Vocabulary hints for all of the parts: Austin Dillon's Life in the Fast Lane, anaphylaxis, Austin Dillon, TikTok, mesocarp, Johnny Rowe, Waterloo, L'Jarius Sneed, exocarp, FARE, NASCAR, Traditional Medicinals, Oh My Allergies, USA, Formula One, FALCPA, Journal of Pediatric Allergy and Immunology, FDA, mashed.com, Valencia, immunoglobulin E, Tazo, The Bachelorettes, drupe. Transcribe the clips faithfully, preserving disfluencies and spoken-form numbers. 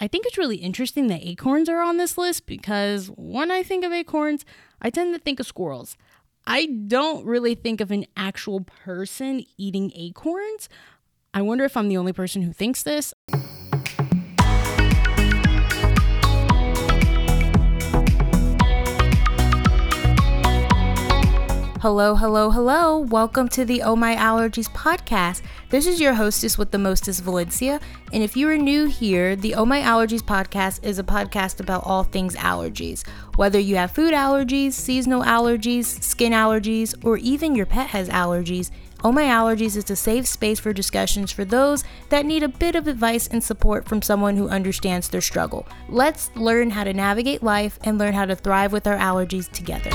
I think it's really interesting that acorns are on this list because when I think of acorns, I tend to think of squirrels. I don't really think of an actual person eating acorns. I wonder if I'm the only person who thinks this. Hello, hello, hello. Welcome to the Oh My Allergies podcast. This is your hostess with the mostest, Valencia. And if you are new here, the Oh My Allergies podcast is a podcast about all things allergies. Whether you have food allergies, seasonal allergies, skin allergies, or even your pet has allergies, Oh My Allergies is a safe space for discussions for those that need a bit of advice and support from someone who understands their struggle. Let's learn how to navigate life and learn how to thrive with our allergies together.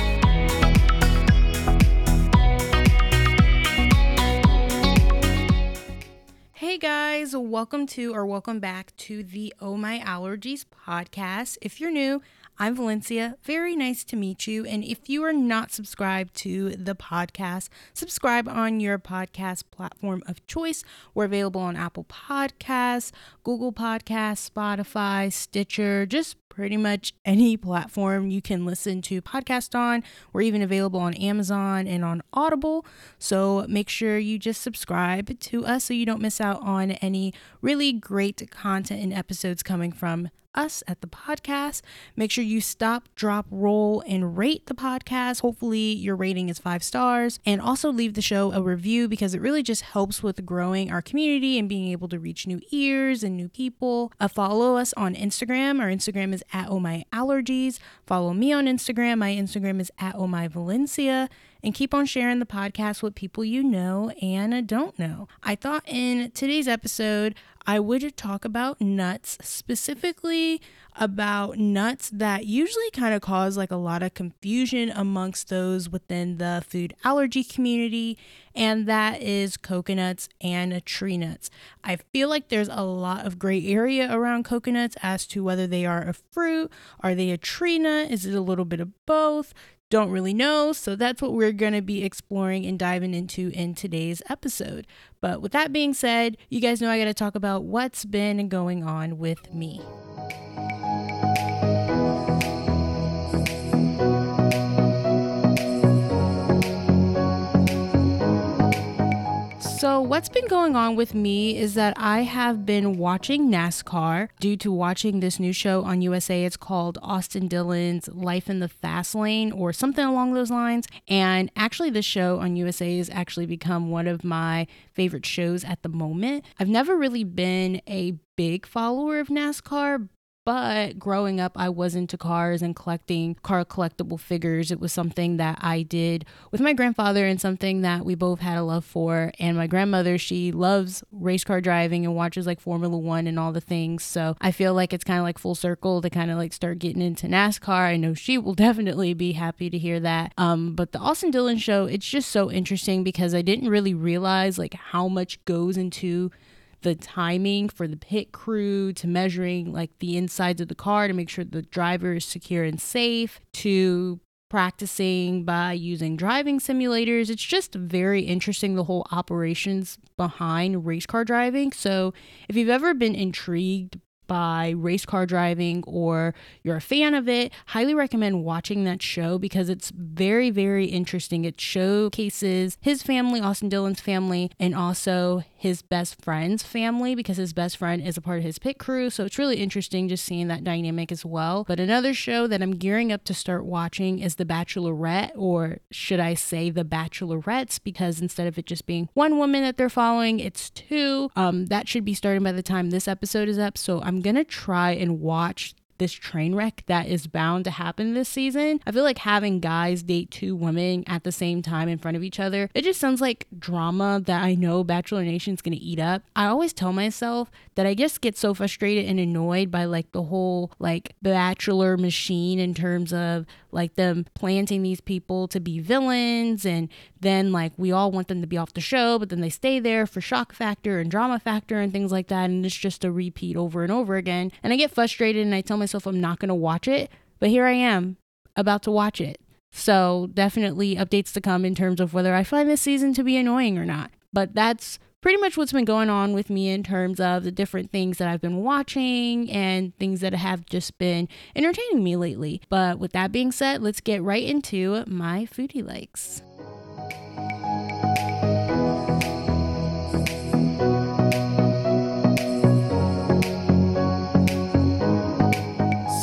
Hey guys, welcome to or welcome back to the Oh My Allergies podcast. If you're new, I'm Valencia. Very nice to meet you. And if you are not subscribed to the podcast, subscribe on your podcast platform of choice. We're available on Apple Podcasts, Google Podcasts, Spotify, Stitcher, just pretty much any platform you can listen to podcasts on. We're even available on Amazon and on Audible. So make sure you just subscribe to us so you don't miss out on any really great content and episodes coming from us at the podcast. Make sure you stop, drop, roll, and rate the podcast. Hopefully your rating is five stars. And also leave the show a review because it really just helps with growing our community and being able to reach new ears and new people. Uh, follow us on Instagram. Our Instagram is at Oh My Allergies. Follow me on Instagram. My Instagram is at Oh My Valencia. And keep on sharing the podcast with people you know and don't know. I thought in today's episode, I would talk about nuts, specifically about nuts that usually kind of cause like a lot of confusion amongst those within the food allergy community, and that is coconuts and tree nuts. I feel like there's a lot of gray area around coconuts as to whether they are a fruit, are they a tree nut, is it a little bit of both? Don't really know. So that's what we're going to be exploring and diving into in today's episode. But with that being said, you guys know I got to talk about what's been going on with me. So what's been going on with me is that I have been watching NASCAR due to watching this new show on U S A. It's called Austin Dillon's Life in the Fast Lane or something along those lines. And actually this show on U S A has actually become one of my favorite shows at the moment. I've never really been a big follower of NASCAR, but growing up, I was into cars and collecting car collectible figures. It was something that I did with my grandfather and something that we both had a love for. And my grandmother, she loves race car driving and watches like Formula One and all the things. So I feel like it's kind of like full circle to kind of like start getting into NASCAR. I know she will definitely be happy to hear that. Um, but the Austin Dillon show, it's just so interesting because I didn't really realize like how much goes into the timing for the pit crew, to measuring like the insides of the car to make sure the driver is secure and safe, to practicing by using driving simulators. It's just very interesting, the whole operations behind race car driving. So if you've ever been intrigued by race car driving or you're a fan of it, highly recommend watching that show because it's very, very interesting. It showcases his family, Austin Dillon's family, and also his best friend's family because his best friend is a part of his pit crew. So it's really interesting just seeing that dynamic as well. But another show that I'm gearing up to start watching is The Bachelorette, or should I say The Bachelorettes, because instead of it just being one woman that they're following, it's two. Um, that should be starting by the time this episode is up. So I'm I'm gonna try and watch this train wreck that is bound to happen this season. I feel like having guys date two women at the same time in front of each other, it just sounds like drama that I know Bachelor Nation's gonna eat up. I always tell myself that I just get so frustrated and annoyed by like the whole like Bachelor machine in terms of like them planting these people to be villains, and then like we all want them to be off the show, but then they stay there for shock factor and drama factor and things like that, and it's just a repeat over and over again. And I get frustrated and I tell myself myself I'm not going to watch it, but here I am about to watch it. So definitely updates to come in terms of whether I find this season to be annoying or not. But that's pretty much what's been going on with me in terms of the different things that I've been watching and things that have just been entertaining me lately. But with that being said, let's get right into my foodie likes.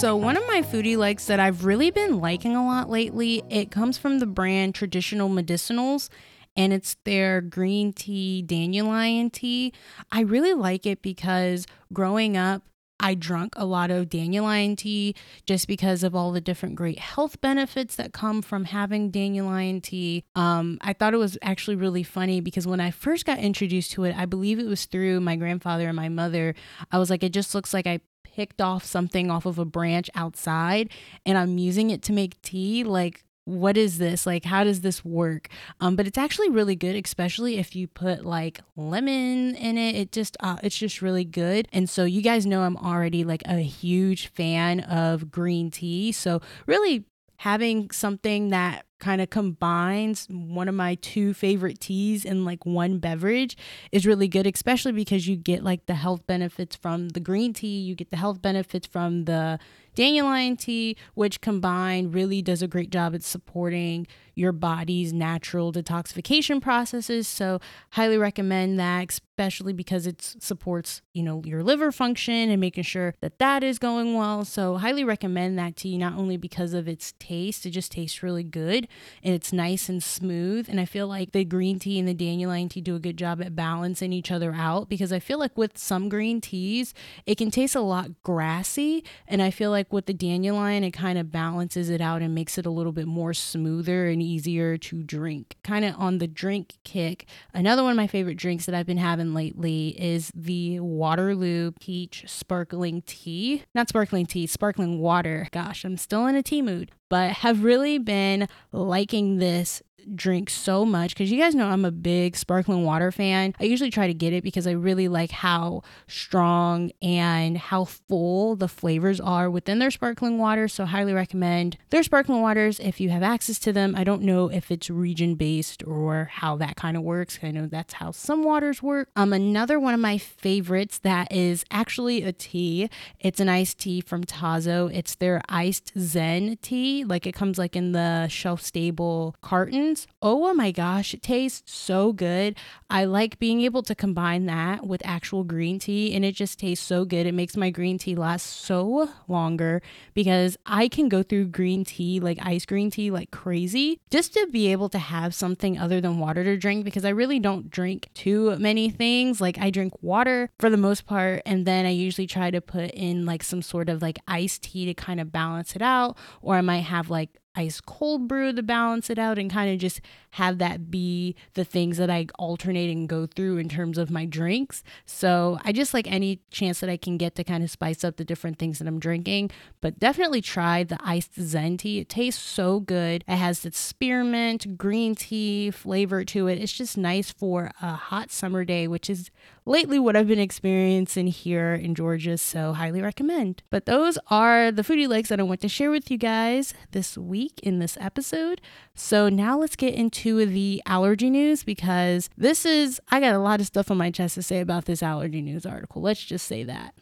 So one of my foodie likes that I've really been liking a lot lately, it comes from the brand Traditional Medicinals, and it's their green tea, dandelion tea. I really like it because growing up, I drank a lot of dandelion tea just because of all the different great health benefits that come from having dandelion tea. Um, I thought it was actually really funny because when I first got introduced to it, I believe it was through my grandfather and my mother. I was like, it just looks like I picked off something off of a branch outside and I'm using it to make tea. Like, what is this? Like, how does this work? Um, but it's actually really good, especially if you put like lemon in it. It just, uh, it's just really good. And so you guys know I'm already like a huge fan of green tea. So really having something that kind of combines one of my two favorite teas in like one beverage is really good, especially because you get like the health benefits from the green tea, you get the health benefits from the dandelion tea, which combined really does a great job at supporting your body's natural detoxification processes. So highly recommend that, especially because it supports, you know, your liver function and making sure that that is going well. So highly recommend that tea, not only because of its taste, it just tastes really good and it's nice and smooth. And I feel like the green tea and the dandelion tea do a good job at balancing each other out, because I feel like with some green teas, it can taste a lot grassy. And I feel like Like with the dandelion, it kind of balances it out and makes it a little bit more smoother and easier to drink. Kind of on the drink kick, another one of my favorite drinks that I've been having lately is the Waterloo peach sparkling tea. Not sparkling tea, sparkling water. Gosh, I'm still in a tea mood, but have really been liking this drink so much because you guys know I'm a big sparkling water fan. I usually try to get it because I really like how strong and how full the flavors are within their sparkling water. So highly recommend their sparkling waters if you have access to them. I don't know if it's region based or how that kind of works. I know that's how some waters work. Um, another one of my favorites that is actually a tea. It's an iced tea from Tazo. It's their iced Zen tea. Like it comes like in the shelf stable carton. Oh my gosh, it tastes so good. I like being able to combine that with actual green tea, and it just tastes so good. It makes my green tea last so longer because I can go through green tea, like ice green tea, like crazy, just to be able to have something other than water to drink, because I really don't drink too many things. Like I drink water for the most part, and then I usually try to put in like some sort of like iced tea to kind of balance it out, or I might have like ice cold brew to balance it out and kind of just have that be the things that I alternate and go through in terms of my drinks. So I just like any chance that I can get to kind of spice up the different things that I'm drinking, but definitely try the iced Zen tea. It tastes so good. It has the spearmint green tea flavor to it. It's just nice for a hot summer day, which is lately what I've been experiencing here in Georgia. So highly recommend. But those are the foodie likes that I want to share with you guys this week in this episode. So now let's get into the allergy news, because this is, I got a lot of stuff on my chest to say about this allergy news article. Let's just say that.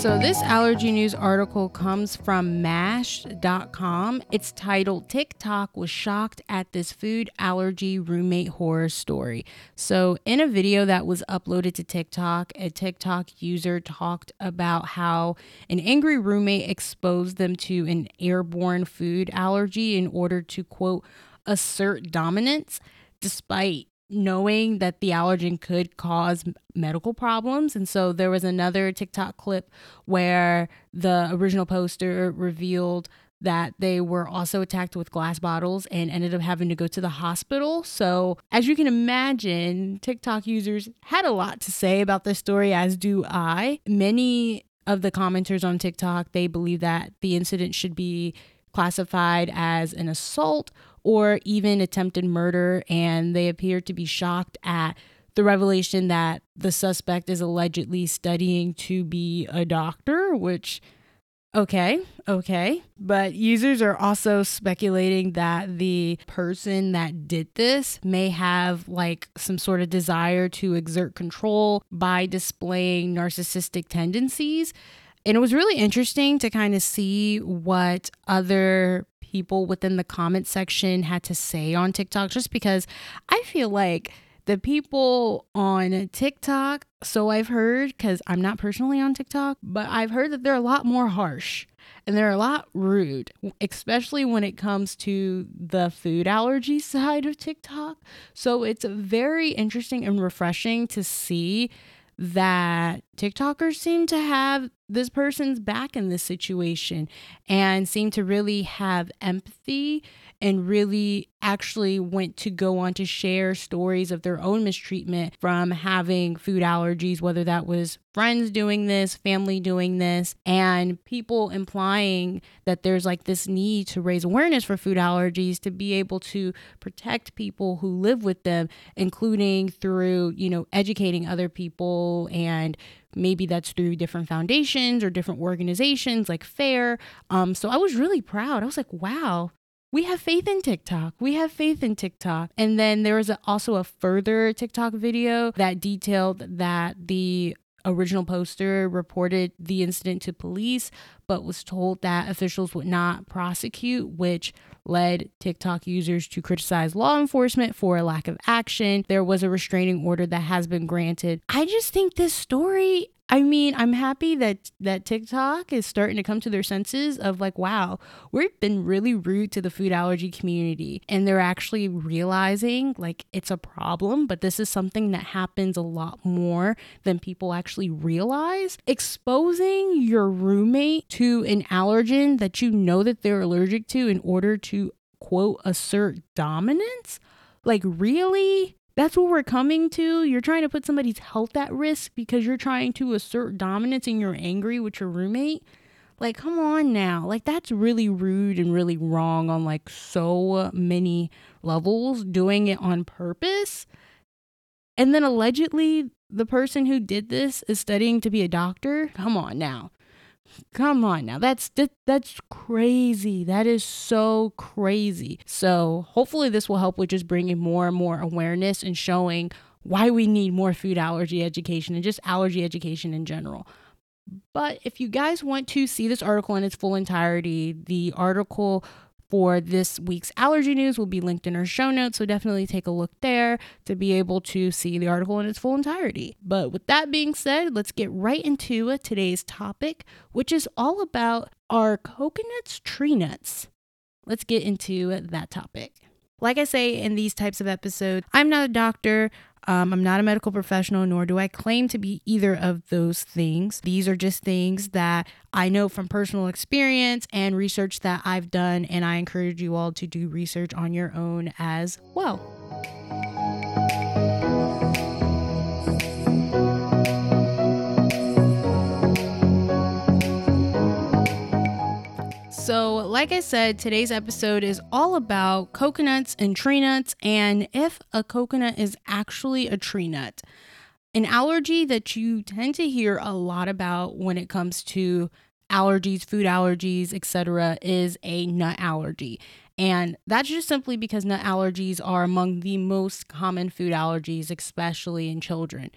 So this allergy news article comes from mashed dot com. It's titled TikTok was shocked at this food allergy roommate horror story. So in a video that was uploaded to TikTok, a TikTok user talked about how an angry roommate exposed them to an airborne food allergy in order to, quote, assert dominance despite knowing that the allergen could cause medical problems. And so there was another TikTok clip where the original poster revealed that they were also attacked with glass bottles and ended up having to go to the hospital. So as you can imagine, TikTok users had a lot to say about this story, as do I. Many of the commenters on TikTok, they believe that the incident should be classified as an assault or even attempted murder, and they appear to be shocked at the revelation that the suspect is allegedly studying to be a doctor, which Okay, okay. But users are also speculating that the person that did this may have like some sort of desire to exert control by displaying narcissistic tendencies. And it was really interesting to kind of see what other people within the comment section had to say on TikTok, just because I feel like the people on TikTok, so I've heard, because I'm not personally on TikTok, but I've heard that they're a lot more harsh and they're a lot rude, especially when it comes to the food allergy side of TikTok. So it's very interesting and refreshing to see that TikTokers seem to have this person's back in this situation and seem to really have empathy and really actually went to go on to share stories of their own mistreatment from having food allergies, whether that was friends doing this, family doing this, and people implying that there's like this need to raise awareness for food allergies to be able to protect people who live with them, including through, you know, educating other people, and maybe that's through different foundations or different organizations like FARE. Um, so I was really proud. I was like, wow, we have faith in TikTok. We have faith in TikTok. And then there was a, also a further TikTok video that detailed that the original poster reported the incident to police, but was told that officials would not prosecute, which led TikTok users to criticize law enforcement for a lack of action. There was a restraining order that has been granted. I just think this story, I mean, I'm happy that that TikTok is starting to come to their senses of like, wow, we've been really rude to the food allergy community. And they're actually realizing like it's a problem, but this is something that happens a lot more than people actually realize. Exposing your roommate to an allergen that you know that they're allergic to in order to, quote, assert dominance? Like, really? That's what we're coming to? You're trying to put somebody's health at risk because you're trying to assert dominance and you're angry with your roommate? Like, come on now. Like, that's really rude and really wrong on like so many levels, doing it on purpose. And then allegedly the person who did this is studying to be a doctor. Come on now. Come on now. That's that, that's crazy. That is so crazy. So hopefully this will help with just bringing more and more awareness and showing why we need more food allergy education and just allergy education in general. But if you guys want to see this article in its full entirety, the article for this week's allergy news will be linked in our show notes. So definitely take a look there to be able to see the article in its full entirety. But with that being said, let's get right into today's topic, which is all about our coconuts, tree nuts. Let's get into that topic. Like I say in these types of episodes, I'm not a doctor. Um, I'm not a medical professional, nor do I claim to be either of those things. These are just things that I know from personal experience and research that I've done, and I encourage you all to do research on your own as well. So like I said, today's episode is all about coconuts and tree nuts and if a coconut is actually a tree nut. An allergy that you tend to hear a lot about when it comes to allergies, food allergies, et cetera is a nut allergy. And that's just simply because nut allergies are among the most common food allergies, especially in children.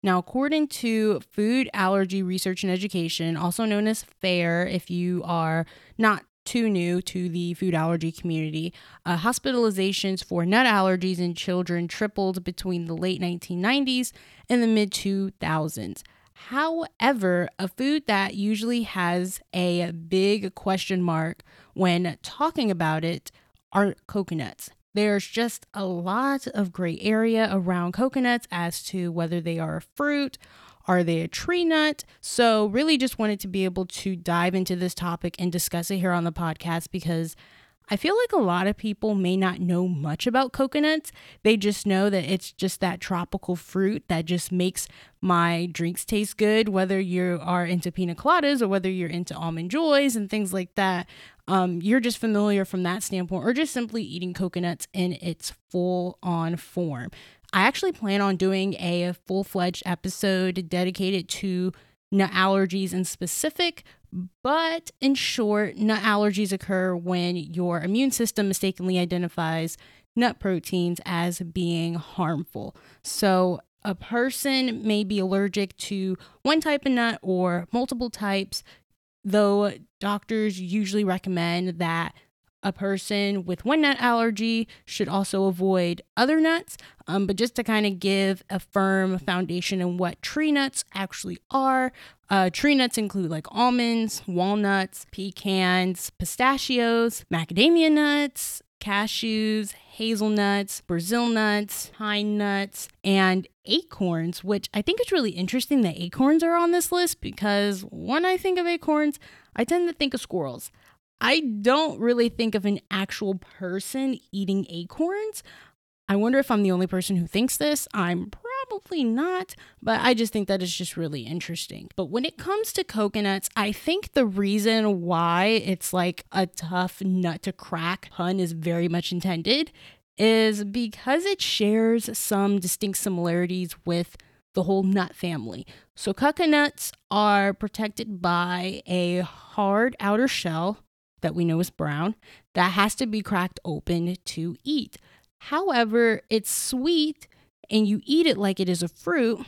Now, according to Food Allergy Research and Education, also known as FARE, if you are not too new to the food allergy community, uh, hospitalizations for nut allergies in children tripled between the late nineteen nineties and the mid two thousands. However, a food that usually has a big question mark when talking about it are coconuts. There's just a lot of gray area around coconuts as to whether they are a fruit, are they a tree nut? So really just wanted to be able to dive into this topic and discuss it here on the podcast because I feel like a lot of people may not know much about coconuts. They just know that it's just that tropical fruit that just makes my drinks taste good, whether you are into pina coladas or whether you're into almond joys and things like that. Um, you're just familiar from that standpoint or just simply eating coconuts in its full-on form. I actually plan on doing a full-fledged episode dedicated to nut allergies in specific, but in short, nut allergies occur when your immune system mistakenly identifies nut proteins as being harmful. So a person may be allergic to one type of nut or multiple types, though doctors usually recommend that a person with one nut allergy should also avoid other nuts. Um, but just to kind of give a firm foundation in what tree nuts actually are, uh, tree nuts include like almonds, walnuts, pecans, pistachios, macadamia nuts, cashews, hazelnuts, Brazil nuts, pine nuts, and acorns, which I think it's really interesting that acorns are on this list because when I think of acorns, I tend to think of squirrels. I don't really think of an actual person eating acorns. I wonder if I'm the only person who thinks this. I'm probably not, but I just think that is just really interesting. But when it comes to coconuts, I think the reason why it's like a tough nut to crack, pun is very much intended, is because it shares some distinct similarities with the whole nut family. So coconuts are protected by a hard outer shell that we know is brown, that has to be cracked open to eat. However, it's sweet and you eat it like it is a fruit,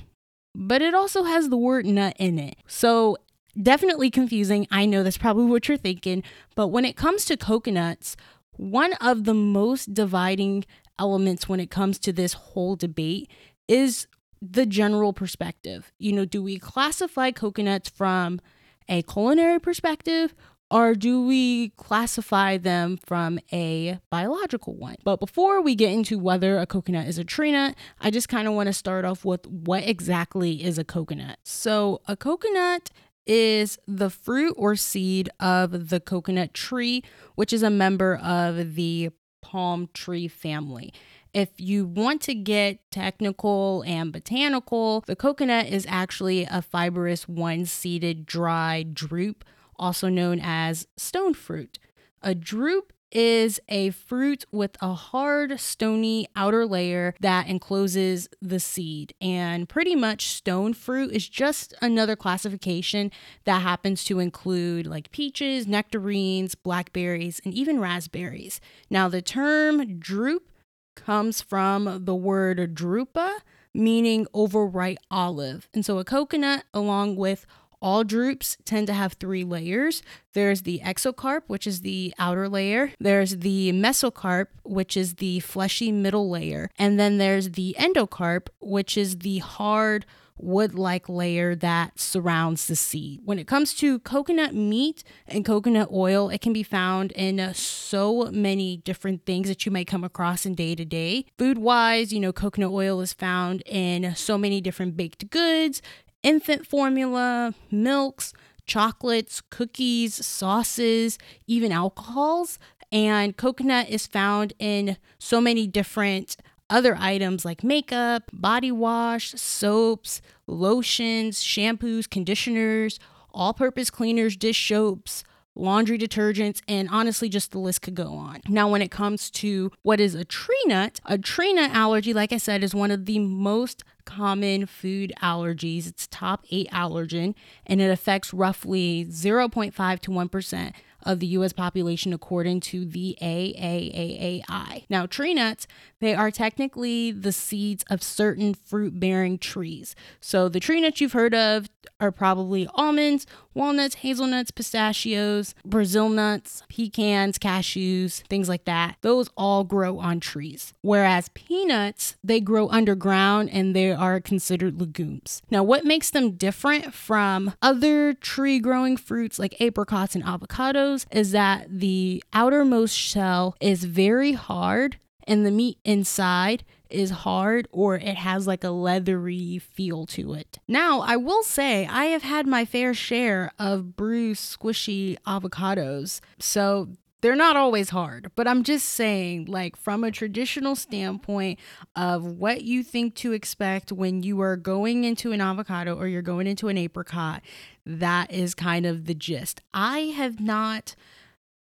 but it also has the word nut in it. So definitely confusing. I know that's probably what you're thinking, but when it comes to coconuts, one of the most dividing elements when it comes to this whole debate is the general perspective. You know, do we classify coconuts from a culinary perspective, or do we classify them from a biological one? But before we get into whether a coconut is a tree nut, I just kind of want to start off with what exactly is a coconut. So a coconut is the fruit or seed of the coconut tree, which is a member of the palm tree family. If you want to get technical and botanical, the coconut is actually a fibrous one-seeded dry drupe, also known as stone fruit. A drupe is a fruit with a hard, stony outer layer that encloses the seed. And pretty much stone fruit is just another classification that happens to include like peaches, nectarines, blackberries, and even raspberries. Now the term drupe comes from the word drupa, meaning overripe olive. And so a coconut, along with all drupes, tend to have three layers. There's the exocarp, which is the outer layer. There's the mesocarp, which is the fleshy middle layer. And then there's the endocarp, which is the hard wood-like layer that surrounds the seed. When it comes to coconut meat and coconut oil, it can be found in so many different things that you may come across in day to day. Food-wise, you know, coconut oil is found in so many different baked goods, infant formula, milks, chocolates, cookies, sauces, even alcohols. And coconut is found in so many different other items like makeup, body wash, soaps, lotions, shampoos, conditioners, all-purpose cleaners, dish soaps, laundry detergents, and honestly, just the list could go on. Now, when it comes to what is a tree nut, a tree nut allergy, like I said, is one of the most common food allergies. It's top eight allergen, and it affects roughly zero point five to one percent of the U S population, according to the triple A I I. Now, tree nuts, they are technically the seeds of certain fruit-bearing trees. So the tree nuts you've heard of are probably almonds, walnuts, hazelnuts, pistachios, Brazil nuts, pecans, cashews, things like that. Those all grow on trees. Whereas peanuts, they grow underground and they are considered legumes. Now, what makes them different from other tree-growing fruits like apricots and avocados is that the outermost shell is very hard and the meat inside is hard, or it has like a leathery feel to it. Now, I will say I have had my fair share of bruised, squishy avocados, so they're not always hard, but I'm just saying, like, from a traditional standpoint of what you think to expect when you are going into an avocado or you're going into an apricot, that is kind of the gist. I have not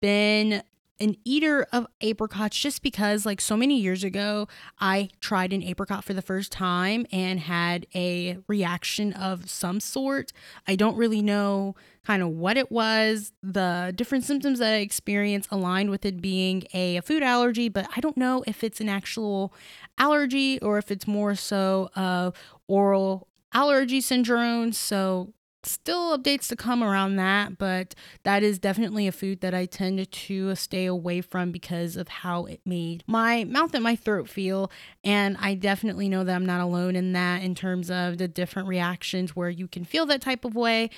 been an eater of apricots just because, like, so many years ago, I tried an apricot for the first time and had a reaction of some sort. I don't really know kind of what it was. The different symptoms that I experienced aligned with it being a, a food allergy, but I don't know if it's an actual allergy or if it's more so of oral allergy syndrome. So still updates to come around that, but that is definitely a food that I tend to stay away from because of how it made my mouth and my throat feel. And I definitely know that I'm not alone in that in terms of the different reactions where you can feel that type of way,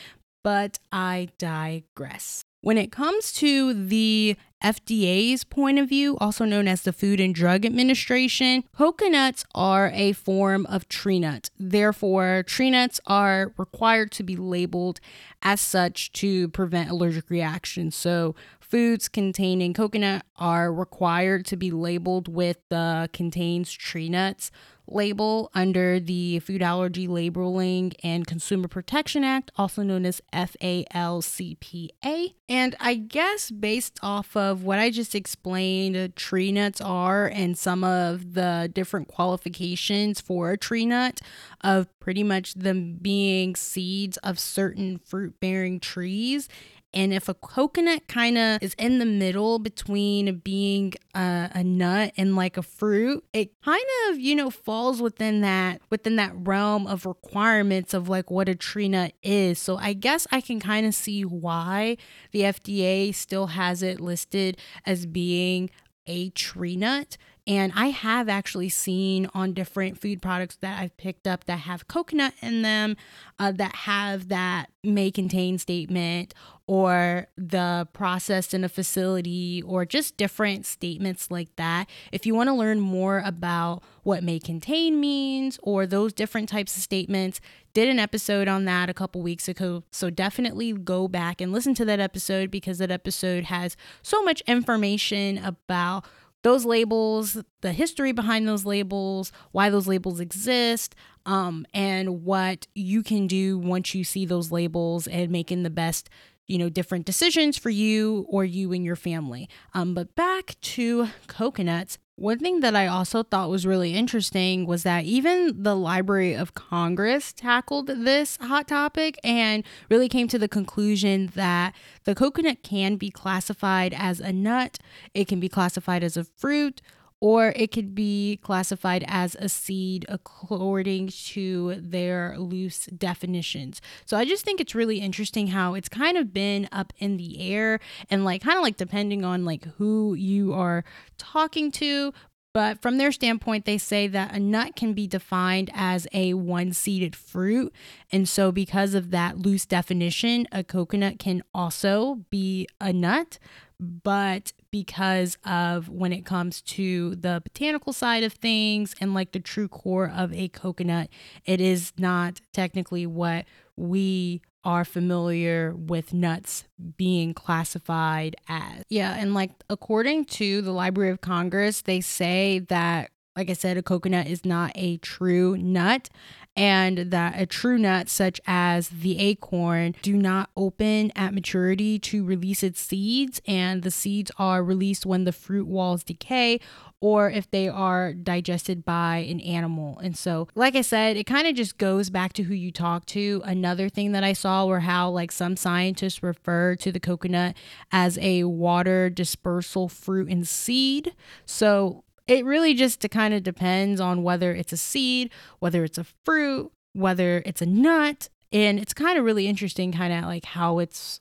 but I digress. When it comes to the F D A's point of view, also known as the Food and Drug Administration, coconuts are a form of tree nut. Therefore, tree nuts are required to be labeled as such to prevent allergic reactions. So foods containing coconut are required to be labeled with the contains tree nuts label under the Food Allergy Labeling and Consumer Protection Act, also known as F A L C P A. And I guess based off of what I just explained, tree nuts are, and some of the different qualifications for a tree nut, of pretty much them being seeds of certain fruit-bearing trees. And if a coconut kind of is in the middle between being a, a nut and like a fruit, it kind of, you know, falls within that within that realm of requirements of like what a tree nut is. So I guess I can kind of see why the F D A still has it listed as being a tree nut. And I have actually seen on different food products that I've picked up that have coconut in them, uh, that have that may contain statement or the processed in a facility or just different statements like that. If you want to learn more about what may contain means or those different types of statements, did an episode on that a couple weeks ago. So definitely go back and listen to that episode because that episode has so much information about those labels, the history behind those labels, why those labels exist, um, and what you can do once you see those labels and making the best, you know, different decisions for you or you and your family. Um, but back to coconuts. One thing that I also thought was really interesting was that even the Library of Congress tackled this hot topic and really came to the conclusion that the coconut can be classified as a nut, it can be classified as a fruit, or it could be classified as a seed according to their loose definitions. So I just think it's really interesting how it's kind of been up in the air and like kind of like depending on like who you are talking to. But from their standpoint, they say that a nut can be defined as a one-seeded fruit. And so because of that loose definition, a coconut can also be a nut. But because of when it comes to the botanical side of things and like the true core of a coconut, it is not technically what we are familiar with nuts being classified as. Yeah, and like according to the Library of Congress, they say that, like I said, a coconut is not a true nut, and that a true nut such as the acorn do not open at maturity to release its seeds, and the seeds are released when the fruit walls decay or if they are digested by an animal. And so, like I said, it kind of just goes back to who you talk to. Another thing that I saw were how like some scientists refer to the coconut as a water dispersal fruit and seed. So it really just kind of depends on whether it's a seed, whether it's a fruit, whether it's a nut. And it's kind of really interesting kind of like how it's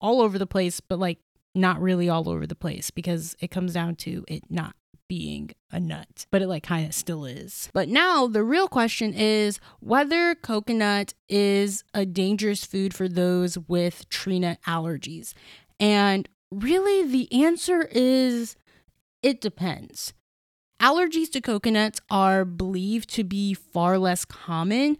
all over the place, but like not really all over the place because it comes down to it not being a nut, but it like kind of still is. But now the real question is whether coconut is a dangerous food for those with tree nut allergies. And really the answer is it depends. Allergies to coconuts are believed to be far less common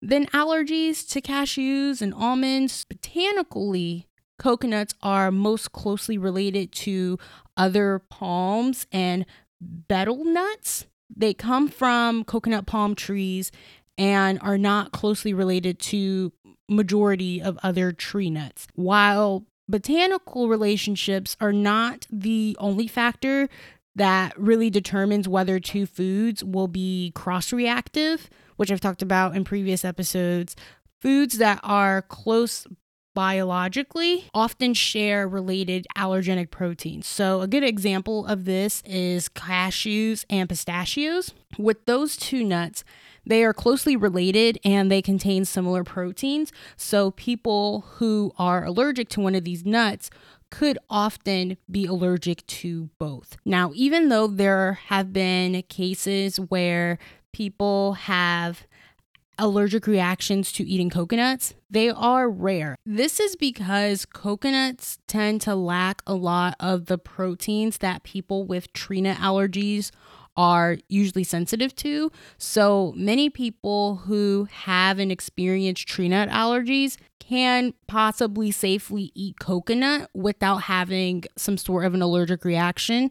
than allergies to cashews and almonds. Botanically, coconuts are most closely related to other palms and betel nuts. They come from coconut palm trees and are not closely related to majority of other tree nuts. While botanical relationships are not the only factor that really determines whether two foods will be cross-reactive, which I've talked about in previous episodes. Foods that are close biologically often share related allergenic proteins. So a good example of this is cashews and pistachios. With those two nuts, they are closely related and they contain similar proteins. So people who are allergic to one of these nuts could often be allergic to both. Now, even though there have been cases where people have allergic reactions to eating coconuts, they are rare. This is because coconuts tend to lack a lot of the proteins that people with tree nut allergies are usually sensitive to. So many people who have and experience tree nut allergies can possibly safely eat coconut without having some sort of an allergic reaction.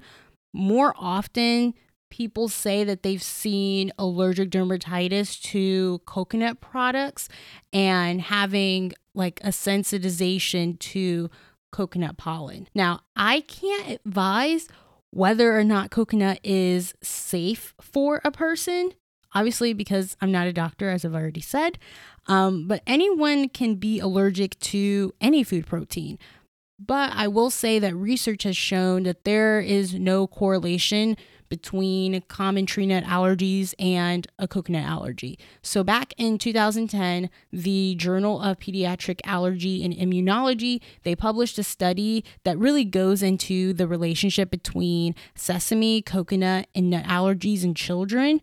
More often, people say that they've seen allergic dermatitis to coconut products and having like a sensitization to coconut pollen. Now, I can't advise whether or not coconut is safe for a person, obviously, because I'm not a doctor, as I've already said, um, but anyone can be allergic to any food protein. But I will say that research has shown that there is no correlation between common tree nut allergies and a coconut allergy. So back in two thousand ten, the Journal of Pediatric Allergy and Immunology, they published a study that really goes into the relationship between sesame, coconut, and nut allergies in children.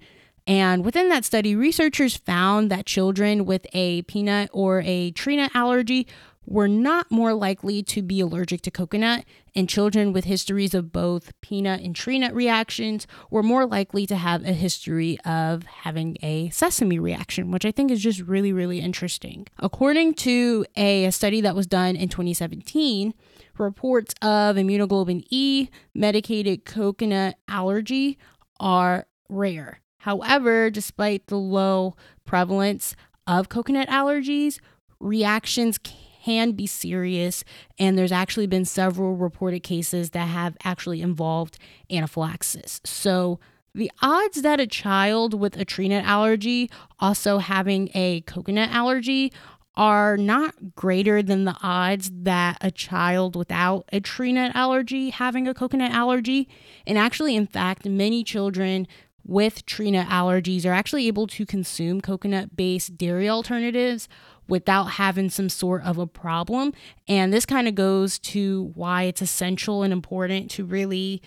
And within that study, researchers found that children with a peanut or a tree nut allergy were not more likely to be allergic to coconut, and children with histories of both peanut and tree nut reactions were more likely to have a history of having a sesame reaction, which I think is just really, really interesting. According to a study that was done in twenty seventeen, reports of immunoglobulin E medicated coconut allergy are rare. However, despite the low prevalence of coconut allergies, reactions can can be serious, and there's actually been several reported cases that have actually involved anaphylaxis. So the odds that a child with a tree nut allergy also having a coconut allergy are not greater than the odds that a child without a tree nut allergy having a coconut allergy. And actually, in fact, many children with tree nut allergies are actually able to consume coconut-based dairy alternatives without having some sort of a problem. And this kind of goes to why it's essential and important to really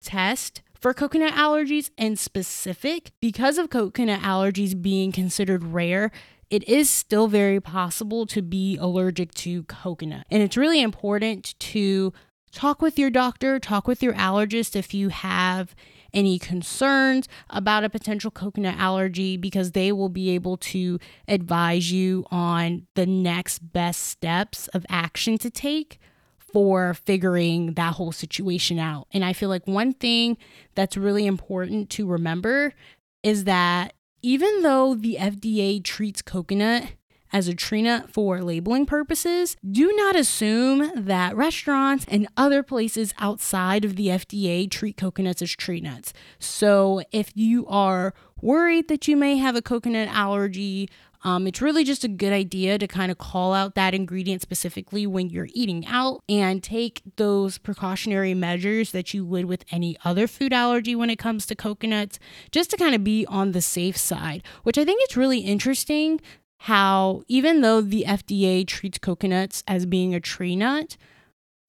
test for coconut allergies in specific. Because of coconut allergies being considered rare, it is still very possible to be allergic to coconut. And it's really important to talk with your doctor, talk with your allergist if you have any concerns about a potential coconut allergy, because they will be able to advise you on the next best steps of action to take for figuring that whole situation out. And I feel like one thing that's really important to remember is that even though the F D A treats coconut as a tree nut for labeling purposes, do not assume that restaurants and other places outside of the F D A treat coconuts as tree nuts. So if you are worried that you may have a coconut allergy, um, it's really just a good idea to kind of call out that ingredient specifically when you're eating out and take those precautionary measures that you would with any other food allergy when it comes to coconuts, just to kind of be on the safe side, which I think it's really interesting how even though the F D A treats coconuts as being a tree nut,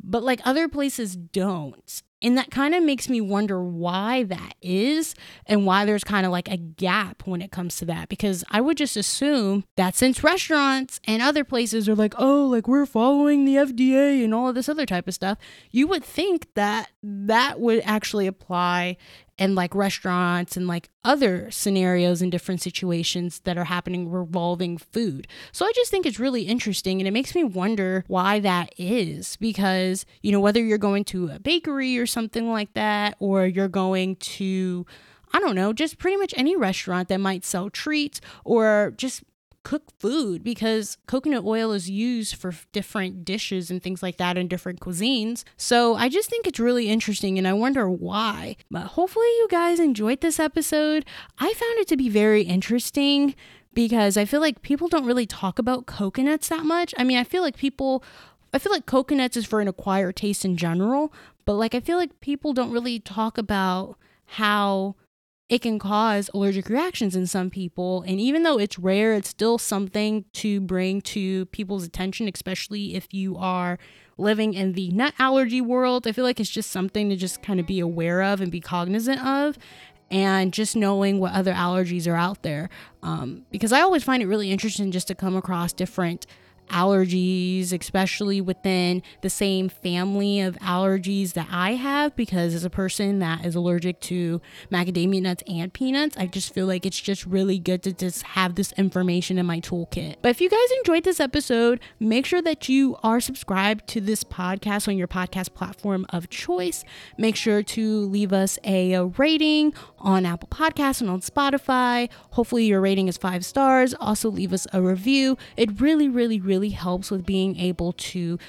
but like other places don't. And that kind of makes me wonder why that is and why there's kind of like a gap when it comes to that. Because I would just assume that since restaurants and other places are like, oh, like we're following the F D A and all of this other type of stuff, you would think that that would actually apply and like restaurants and like other scenarios and different situations that are happening revolving food. So I just think it's really interesting, and it makes me wonder why that is, because, you know, whether you're going to a bakery or something like that, or you're going to, I don't know, just pretty much any restaurant that might sell treats or just cook food, because coconut oil is used for different dishes and things like that in different cuisines. So I just think it's really interesting, and I wonder why. But hopefully you guys enjoyed this episode. I found it to be very interesting because I feel like people don't really talk about coconuts that much. I mean, I feel like people, I feel like coconuts is for an acquired taste in general, but like I feel like people don't really talk about how it can cause allergic reactions in some people. And even though it's rare, it's still something to bring to people's attention, especially if you are living in the nut allergy world. I feel like it's just something to just kind of be aware of and be cognizant of, and just knowing what other allergies are out there. Um, because I always find it really interesting just to come across different allergies, especially within the same family of allergies that I have, because as a person that is allergic to macadamia nuts and peanuts, I just feel like it's just really good to just have this information in my toolkit. But if you guys enjoyed this episode, make sure that you are subscribed to this podcast on your podcast platform of choice. Make sure to leave us a, a rating on Apple Podcasts and on Spotify. Hopefully your rating is five stars. Also leave us a review. It really, really, really really helps with being able to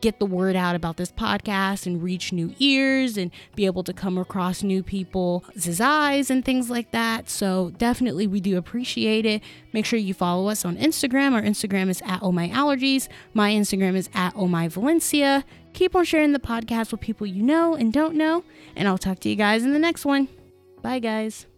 get the word out about this podcast and reach new ears and be able to come across new people's eyes and things like that. So definitely we do appreciate it. Make sure you follow us on Instagram. Our Instagram is at Oh My Allergies. My Instagram is at Oh My Valencia. Keep on sharing the podcast with people you know and don't know, and I'll talk to you guys in the next one. Bye guys.